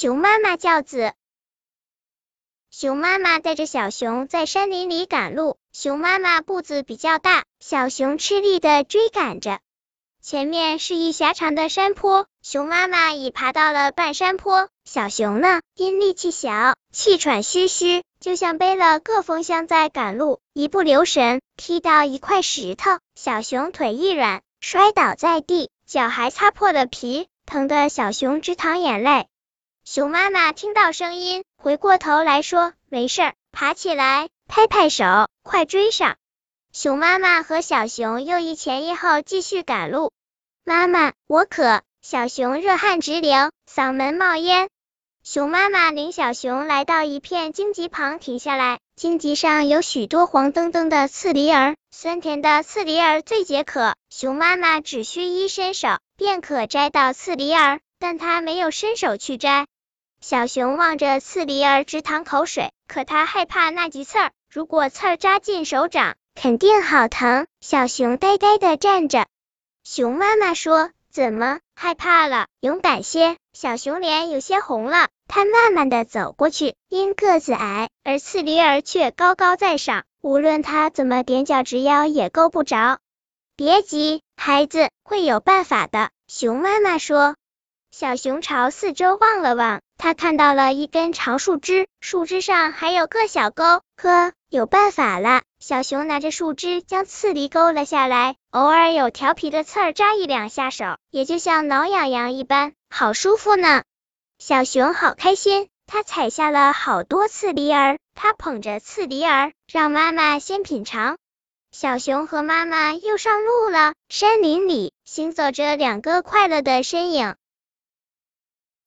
熊妈妈轿子。熊妈妈带着小熊在山林里赶路，熊妈妈步子比较大，小熊吃力的追赶着。前面是一狭长的山坡，熊妈妈已爬到了半山坡，小熊呢，因力气小，气喘吁吁，就像背了个风箱在赶路，一不留神，踢到一块石头，小熊腿一软，摔倒在地，脚还擦破了皮，疼得小熊直淌眼泪。熊妈妈听到声音，回过头来说，没事，爬起来，拍拍手，快追上。熊妈妈和小熊又一前一后继续赶路。妈妈，我渴。小熊热汗直流，嗓门冒烟。熊妈妈领小熊来到一片荆棘旁停下来，荆棘上有许多黄澄澄的刺梨儿，酸甜的刺梨儿最解渴，熊妈妈只需一伸手，便可摘到刺梨儿，但她没有伸手去摘。小熊望着刺梨儿直淌口水，可他害怕那棘刺儿，如果刺儿扎进手掌，肯定好疼。小熊呆呆地站着。熊妈妈说，怎么，害怕了？勇敢些。小熊脸有些红了，他慢慢地走过去，因个子矮，而刺梨儿却高高在上，无论他怎么踮脚直腰也够不着。别急，孩子，会有办法的，熊妈妈说。小熊朝四周望了望，他看到了一根长树枝，树枝上还有个小钩。呵，有办法了！小熊拿着树枝将刺梨勾了下来，偶尔有调皮的刺儿扎一两下手，也就像挠痒痒一般，好舒服呢。小熊好开心，他采下了好多刺梨儿，他捧着刺梨儿，让妈妈先品尝。小熊和妈妈又上路了，山林里行走着两个快乐的身影。